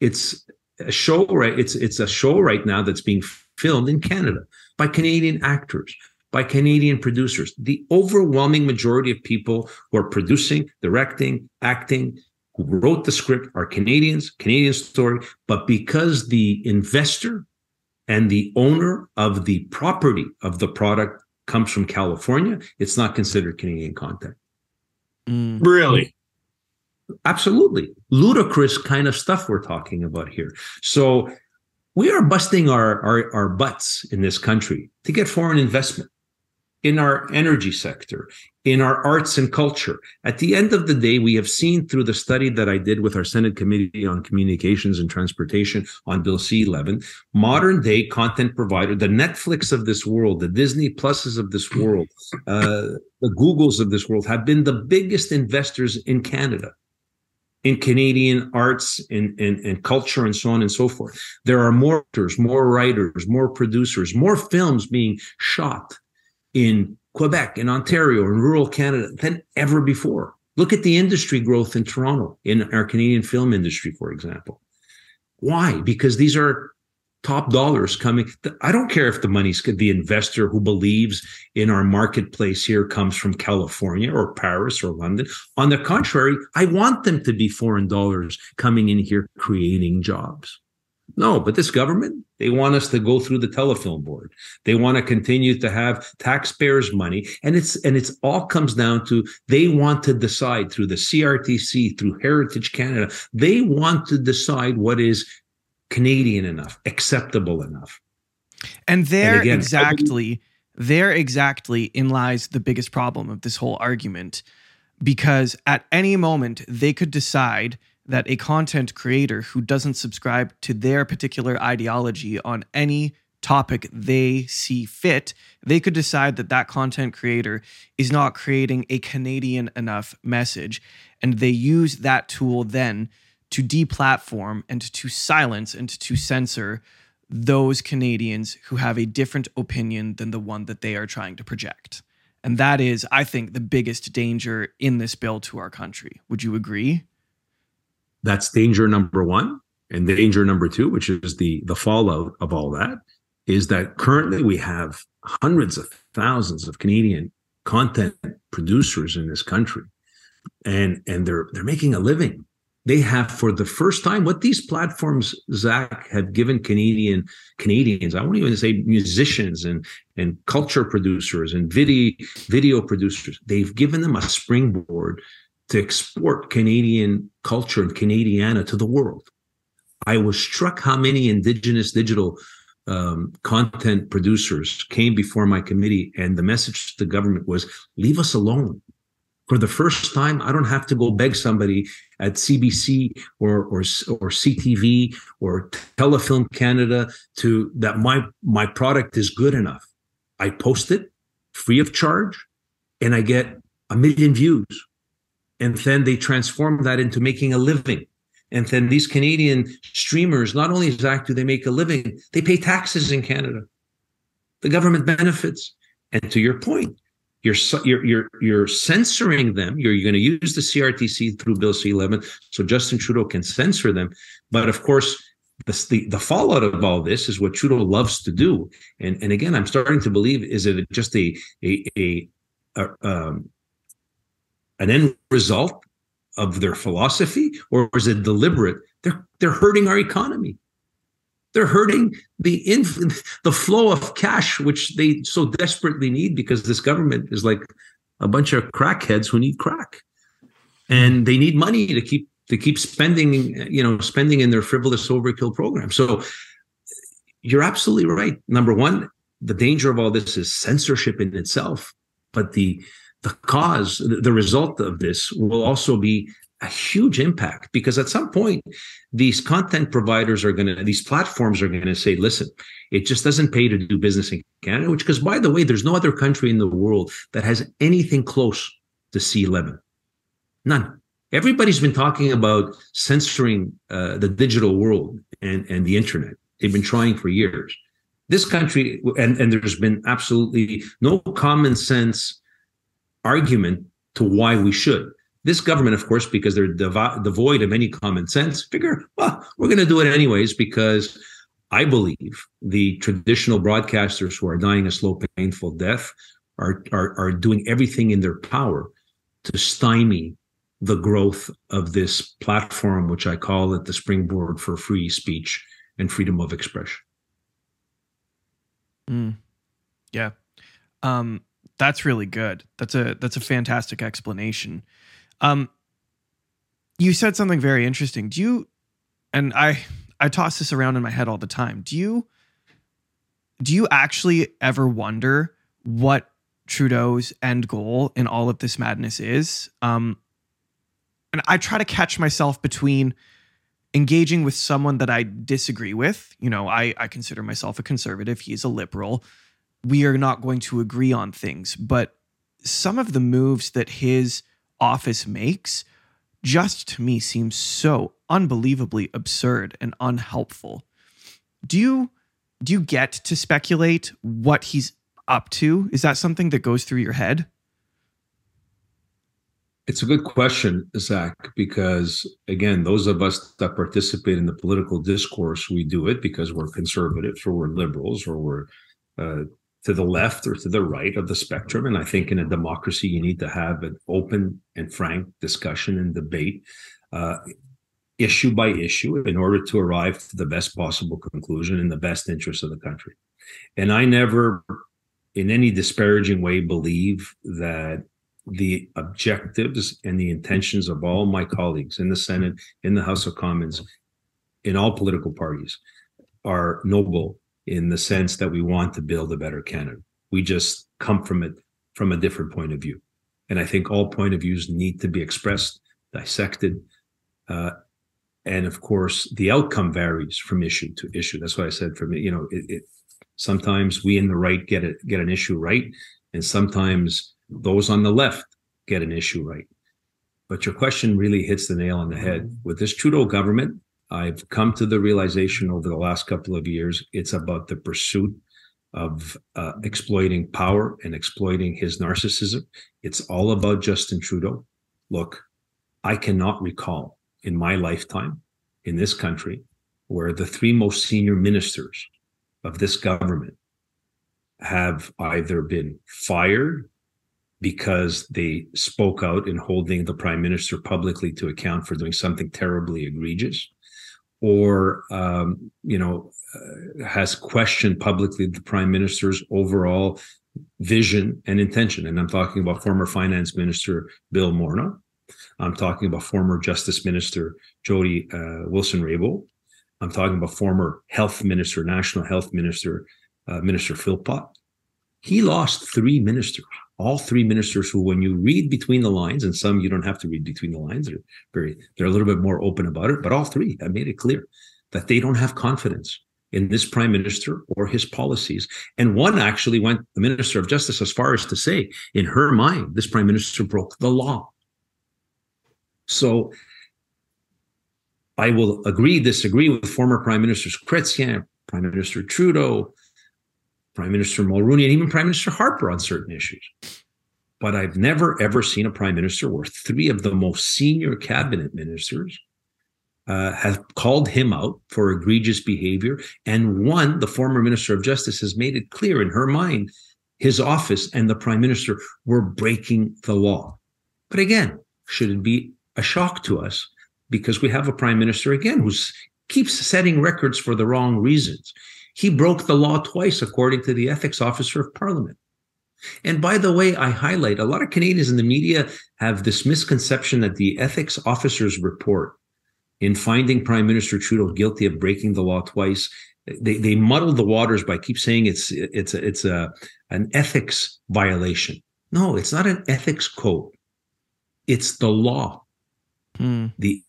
It's a show, right? It's it's a show right now that's being filmed in Canada by Canadian actors, by Canadian producers. The overwhelming majority of people who are producing, directing, acting, who wrote the script are Canadians, Canadian story. But because the investor and the owner of the property of the product comes from California, it's not considered Canadian content. Mm. Really? Absolutely. Ludicrous kind of stuff we're talking about here. So we are busting our, our, our butts in this country to get foreign investment in our energy sector, in our arts and culture. At the end of the day, we have seen through the study that I did with our Senate Committee on Communications and Transportation on Bill C eleven, modern day content provider, the Netflix of this world, the Disney Pluses of this world, uh, the Googles of this world have been the biggest investors in Canada, in Canadian arts and, and, and culture and so on and so forth. There are more actors, more writers, more producers, more films being shot in Quebec, in Ontario, in rural Canada than ever before. Look at the industry growth in Toronto, in our Canadian film industry, for example. Why? Because these are top dollars coming. I don't care if the money's the investor who believes in our marketplace here comes from California or Paris or London. On the contrary, I want them to be foreign dollars coming in here creating jobs. No, but this government, they want us to go through the Telefilm board. They want to continue to have taxpayers' money. And it's and it's all comes down to they want to decide through the C R T C, through Heritage Canada, they want to decide what is Canadian enough, acceptable enough. And there and again, exactly, there exactly in lies the biggest problem of this whole argument, because at any moment they could decide that a content creator who doesn't subscribe to their particular ideology on any topic they see fit, they could decide that that content creator is not creating a Canadian enough message. And they use that tool then to deplatform and to silence and to censor those Canadians who have a different opinion than the one that they are trying to project. And that is, I think, the biggest danger in this bill to our country. Would you agree? That's danger number one. And danger number two, which is the, the fallout of all that, is that currently we have hundreds of thousands of Canadian content producers in this country, and, and they're they're making a living. They have, for the first time, what these platforms, Zach, have given Canadian Canadians, I won't even say musicians and, and culture producers and video, video producers, they've given them a springboard to export Canadian culture and Canadiana to the world. I was struck how many Indigenous digital um, content producers came before my committee, and the message to the government was, leave us alone. For the first time, I don't have to go beg somebody at C B C or or, or C T V or Telefilm Canada to that my, my product is good enough. I post it free of charge, and I get a million views. And then they transform that into making a living. And then these Canadian streamers, not only, Zach, do they make a living, they pay taxes in Canada. The government benefits. And to your point, You're you're you're you're censoring them. You're, you're going to use the C R T C through Bill C eleven, so Justin Trudeau can censor them. But of course, the, the the fallout of all this is what Trudeau loves to do. And and again, I'm starting to believe, is it just a a a, a um, an end result of their philosophy, or is it deliberate? They're they're hurting our economy. They're hurting the inf- the flow of cash, which they so desperately need, because this government is like a bunch of crackheads who need crack, and they need money to keep to keep spending, you know, spending in their frivolous overkill program. So you're absolutely right. Number one, the danger of all this is censorship in itself, but the the cause, the result of this will also be a huge impact, because at some point these content providers are going to, these platforms are going to say, listen, it just doesn't pay to do business in Canada, which, because by the way, there's no other country in the world that has anything close to C eleven. None. Everybody's been talking about censoring uh, the digital world and, and the internet. They've been trying for years. This country, and, and there's been absolutely no common sense argument to why we should. This government, of course, because they're devo- devoid of any common sense, figure, well, we're going to do it anyways, because I believe the traditional broadcasters who are dying a slow, painful death are, are, are doing everything in their power to stymie the growth of this platform, which I call it the springboard for free speech and freedom of expression. Mm. Yeah. Um, that's really good. That's a, that's a fantastic explanation. Um, you said something very interesting. Do you, and I, I toss this around in my head all the time. Do you, do you actually ever wonder what Trudeau's end goal in all of this madness is? Um, and I try to catch myself between engaging with someone that I disagree with. You know, I, I consider myself a conservative. He's a liberal. We are not going to agree on things, but some of the moves that his office makes just to me seems so unbelievably absurd and unhelpful. Do you do you get to speculate what he's up to? Is that something that goes through your head? It's a good question, Zach, because again, those of us that participate in the political discourse, we do it because we're conservatives or we're liberals or we're uh, to the left or to the right of the spectrum. And I think in a democracy, you need to have an open and frank discussion and debate, uh, issue by issue, in order to arrive to the best possible conclusion in the best interest of the country. And I never, in any disparaging way, believe that the objectives and the intentions of all my colleagues in the Senate, in the House of Commons, in all political parties are noble, in the sense that we want to build a better Canada. We just come from it from a different point of view. And I think all point of views need to be expressed, dissected. Uh, and of course, the outcome varies from issue to issue. That's why I said, for me, you know, it, it, sometimes we in the right get a, get an issue right, and sometimes those on the left get an issue right. But your question really hits the nail on the head. With this Trudeau government, I've come to the realization over the last couple of years, it's about the pursuit of uh, exploiting power and exploiting his narcissism. It's all about Justin Trudeau. Look, I cannot recall in my lifetime in this country where the three most senior ministers of this government have either been fired because they spoke out in holding the prime minister publicly to account for doing something terribly egregious, or um, you know, uh, has questioned publicly the prime minister's overall vision and intention. And I'm talking about former finance minister Bill Morneau. I'm talking about former justice minister Jody uh, Wilson-Raybould. I'm talking about former health minister, national health minister, uh, Minister Philpott. He lost three ministers. All three ministers who, when you read between the lines, and some you don't have to read between the lines, they're very, they're a little bit more open about it, but all three have made it clear that they don't have confidence in this prime minister or his policies. And one actually went, the Minister of Justice, as far as to say, in her mind, this prime minister broke the law. So I will agree, disagree with former prime ministers Chrétien, Prime Minister Trudeau, Prime Minister Mulroney, and even Prime Minister Harper on certain issues. But I've never, ever seen a prime minister where three of the most senior cabinet ministers uh, have called him out for egregious behavior. And one, the former Minister of Justice, has made it clear in her mind, his office and the prime minister were breaking the law. But again, should it be a shock to us? Because we have a prime minister, again, who keeps setting records for the wrong reasons. He broke the law twice, according to the ethics officer of Parliament. And by the way, I highlight, a lot of Canadians in the media have this misconception that the ethics officer's report in finding Prime Minister Trudeau guilty of breaking the law twice, they, they muddle the waters by keep saying it's it's a, it's a an ethics violation. No, it's not an ethics code. It's the law. Hmm. The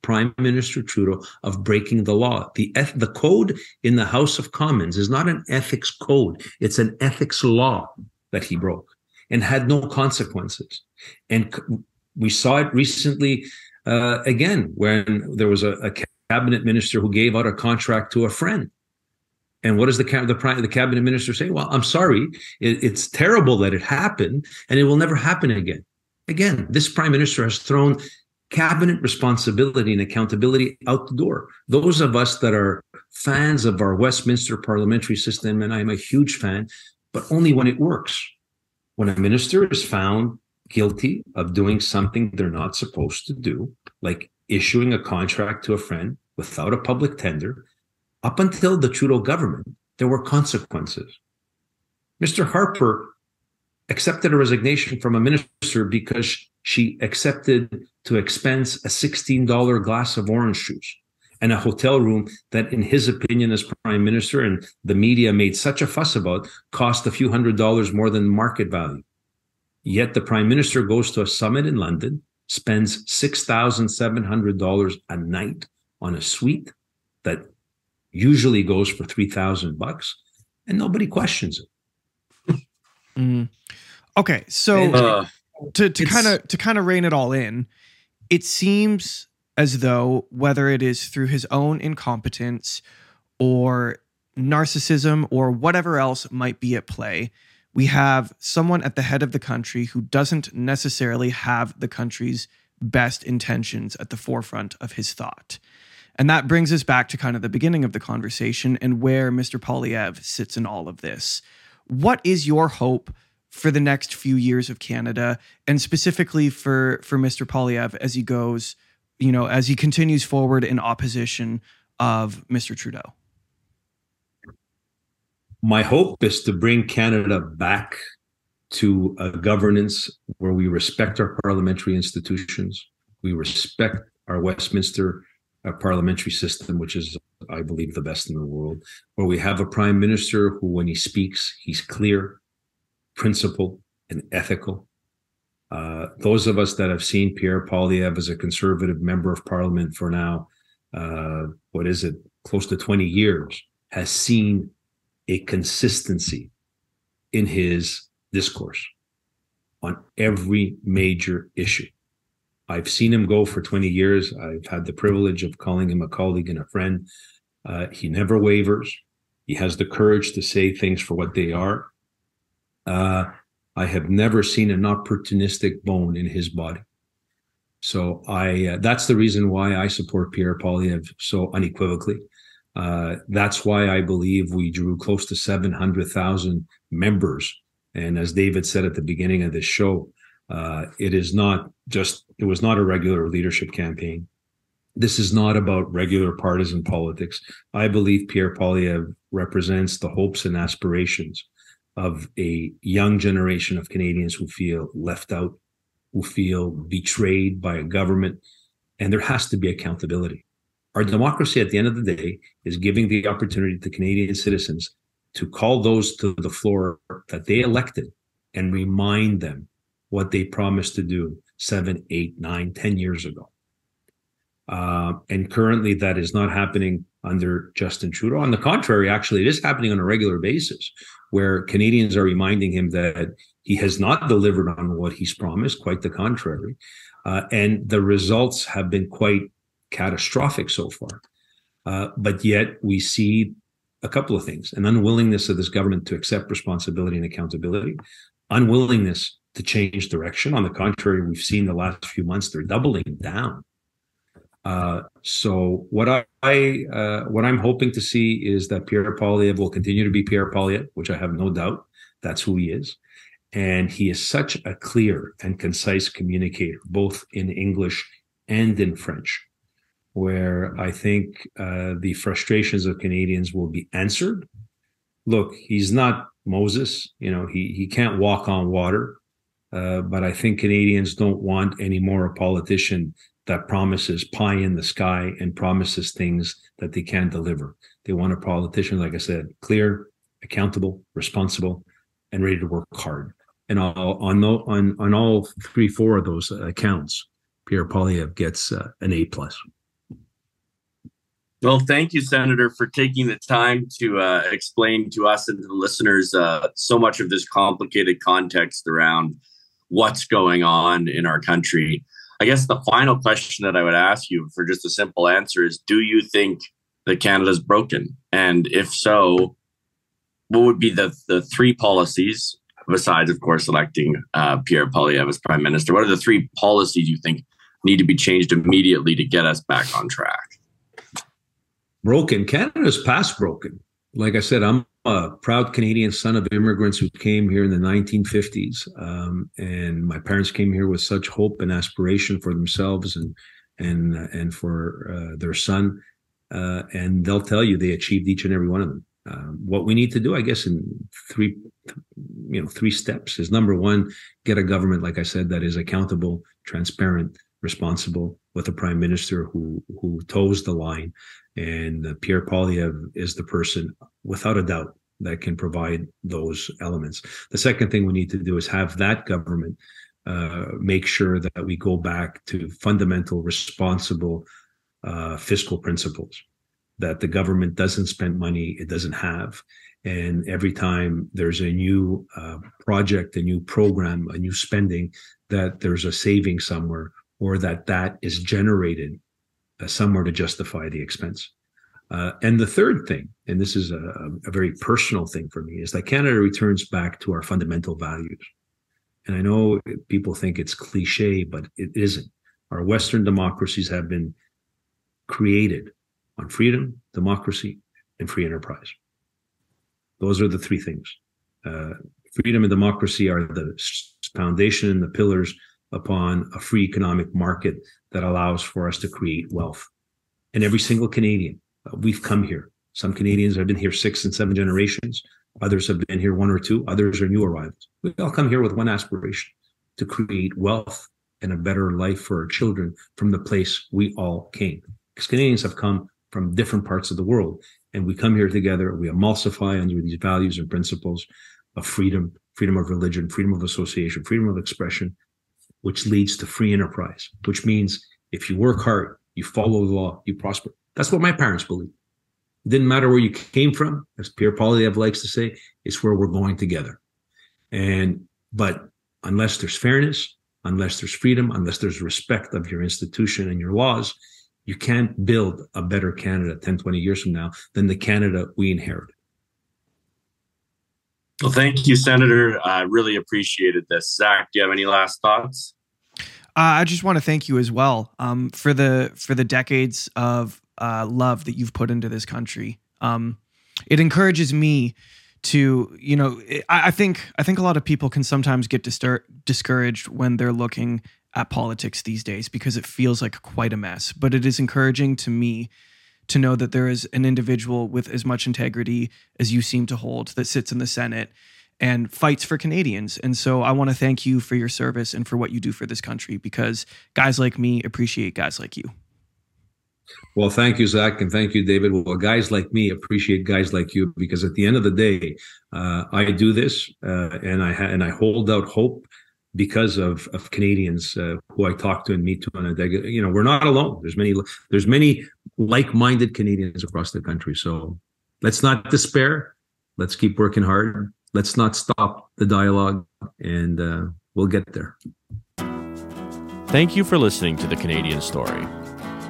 Prime Minister Trudeau of breaking the law. The eth- the code in the House of Commons is not an ethics code. It's an ethics law that he broke and had no consequences. And we saw it recently uh, again when there was a, a cabinet minister who gave out a contract to a friend. And what does the, ca- the, prime, the cabinet minister say? Well, I'm sorry. It, it's terrible that it happened and it will never happen again. Again, this prime minister has thrown cabinet responsibility and accountability out the door. Those of us that are fans of our Westminster parliamentary system, and I'm a huge fan, but only when it works. When a minister is found guilty of doing something they're not supposed to do, like issuing a contract to a friend without a public tender, up until the Trudeau government, there were consequences. Mister Harper accepted a resignation from a minister because she accepted to expense a sixteen dollars glass of orange juice and a hotel room that, in his opinion, as prime minister and the media made such a fuss about, cost a few hundred dollars more than market value. Yet the prime minister goes to a summit in London, spends six thousand seven hundred dollars a night on a suite that usually goes for three thousand bucks, and nobody questions it. Mm. Okay, so uh, to to kind of to kind of rein it all in, it seems as though whether it is through his own incompetence or narcissism or whatever else might be at play, we have someone at the head of the country who doesn't necessarily have the country's best intentions at the forefront of his thought. And that brings us back to kind of the beginning of the conversation and where Mister Poilievre sits in all of this. What is your hope for the next few years of Canada, and specifically for, for Mister Poilievre as he goes, you know, as he continues forward in opposition of Mister Trudeau? My hope is to bring Canada back to a governance where we respect our parliamentary institutions, we respect our Westminster uh, parliamentary system, which is, I believe, the best in the world, where we have a prime minister who, when he speaks, he's clear, principled, and ethical. Uh, those of us that have seen Pierre Poilievre as a conservative member of parliament for now, uh, what is it, close to twenty years, has seen a consistency in his discourse on every major issue. I've seen him go for twenty years. I've had the privilege of calling him a colleague and a friend. Uh, he never wavers. He has the courage to say things for what they are. Uh, I have never seen an opportunistic bone in his body. So I uh, that's the reason why I support Pierre Poilievre so unequivocally. Uh, that's why I believe we drew close to seven hundred thousand members. And as David said at the beginning of this show, uh, it is not just, it was not a regular leadership campaign. This is not about regular partisan politics. I believe Pierre Poilievre represents the hopes and aspirations of a young generation of Canadians who feel left out, who feel betrayed by a government, and there has to be accountability. Our democracy at the end of the day is giving the opportunity to Canadian citizens to call those to the floor that they elected and remind them what they promised to do seven, eight, nine, ten years ago. Uh, and currently that is not happening under Justin Trudeau. On the contrary, actually, it is happening on a regular basis where Canadians are reminding him that he has not delivered on what he's promised, quite the contrary. Uh, and the results have been quite catastrophic so far. Uh, but yet we see a couple of things: an unwillingness of this government to accept responsibility and accountability, unwillingness to change direction. On the contrary, we've seen the last few months, they're doubling down. Uh, so what I, I uh, what I'm hoping to see is that Pierre Poilievre will continue to be Pierre Poilievre, which I have no doubt that's who he is. And he is such a clear and concise communicator, both in English and in French, where I think uh, the frustrations of Canadians will be answered. Look, he's not Moses, you know, he, he can't walk on water, uh, but I think Canadians don't want any more a politician that promises pie in the sky and promises things that they can't deliver. They want a politician, like I said, clear, accountable, responsible, and ready to work hard. And all, on, the, on, on all three, four of those accounts, Pierre Poilievre gets uh, an A plus. Well, thank you, Senator, for taking the time to uh, explain to us and to the listeners uh, so much of this complicated context around what's going on in our country. I guess the final question that I would ask you for just a simple answer is, do you think that Canada's broken? And if so, what would be the, the three policies, besides, of course, electing uh, Pierre Poilievre as Prime Minister? What are the three policies you think need to be changed immediately to get us back on track? Broken. Canada's past broken. Like I said, I'm a proud Canadian son of immigrants who came here in the nineteen fifties. Um, and my parents came here with such hope and aspiration for themselves and and and for uh, their son. Uh, and they'll tell you they achieved each and every one of them. Um, what we need to do, I guess, in three, you know, three steps is, number one, get a government, like I said, that is accountable, transparent, responsible, with a prime minister who who toes the line. And uh, Pierre Poilievre is the person, without a doubt, that can provide those elements. The second thing we need to do is have that government uh, make sure that we go back to fundamental, responsible uh, fiscal principles, that the government doesn't spend money it doesn't have. And every time there's a new uh, project, a new program, a new spending, that there's a saving somewhere, or that that is generated Uh, somewhere to justify the expense. Uh, and the third thing, and this is a, a very personal thing for me, is that Canada returns back to our fundamental values. And I know people think it's cliche, but it isn't. Our Western democracies have been created on freedom, democracy, and free enterprise. Those are the three things. Uh, freedom and democracy are the foundation and the pillars upon a free economic market that allows for us to create wealth. And every single Canadian, uh, we've come here. Some Canadians have been here six and seven generations. Others have been here one or two. Others are new arrivals. We all come here with one aspiration: to create wealth and a better life for our children from the place we all came. Because Canadians have come from different parts of the world, and we come here together. We emulsify under these values and principles of freedom, freedom of religion, freedom of association, freedom of expression, which leads to free enterprise, which means if you work hard, you follow the law, you prosper. That's what my parents believed. It didn't matter where you came from, as Pierre Poilievre likes to say, it's where we're going together. And but unless there's fairness, unless there's freedom, unless there's respect of your institution and your laws, you can't build a better Canada ten, twenty years from now than the Canada we inherited. Well, thank you, Senator. I really appreciated this. Zach, do you have any last thoughts? Uh, I just want to thank you as well um, for the for the decades of uh, love that you've put into this country. Um, it encourages me to, you know, I, I think I think a lot of people can sometimes get distur- discouraged when they're looking at politics these days because it feels like quite a mess. But it is encouraging to me to know that there is an individual with as much integrity as you seem to hold that sits in the Senate and fights for Canadians. And so I want to thank you for your service and for what you do for this country, because guys like me appreciate guys like you. Well, thank you, Zach, and thank you, David. Well, guys like me appreciate guys like you, because at the end of the day, uh, I do this uh, and I ha- and I hold out hope because of of Canadians uh, who I talk to and meet to on a day. You know, we're not alone. There's many there's many like-minded Canadians across the country. So let's not despair. Let's keep working hard. Let's not stop the dialogue, and uh, we'll get there. Thank you for listening to The Canadian Story.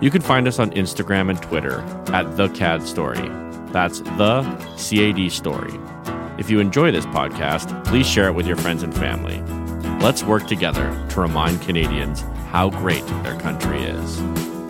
You can find us on Instagram and Twitter at The C A D Story. That's The C A D Story. If you enjoy this podcast, please share it with your friends and family. Let's work together to remind Canadians how great their country is.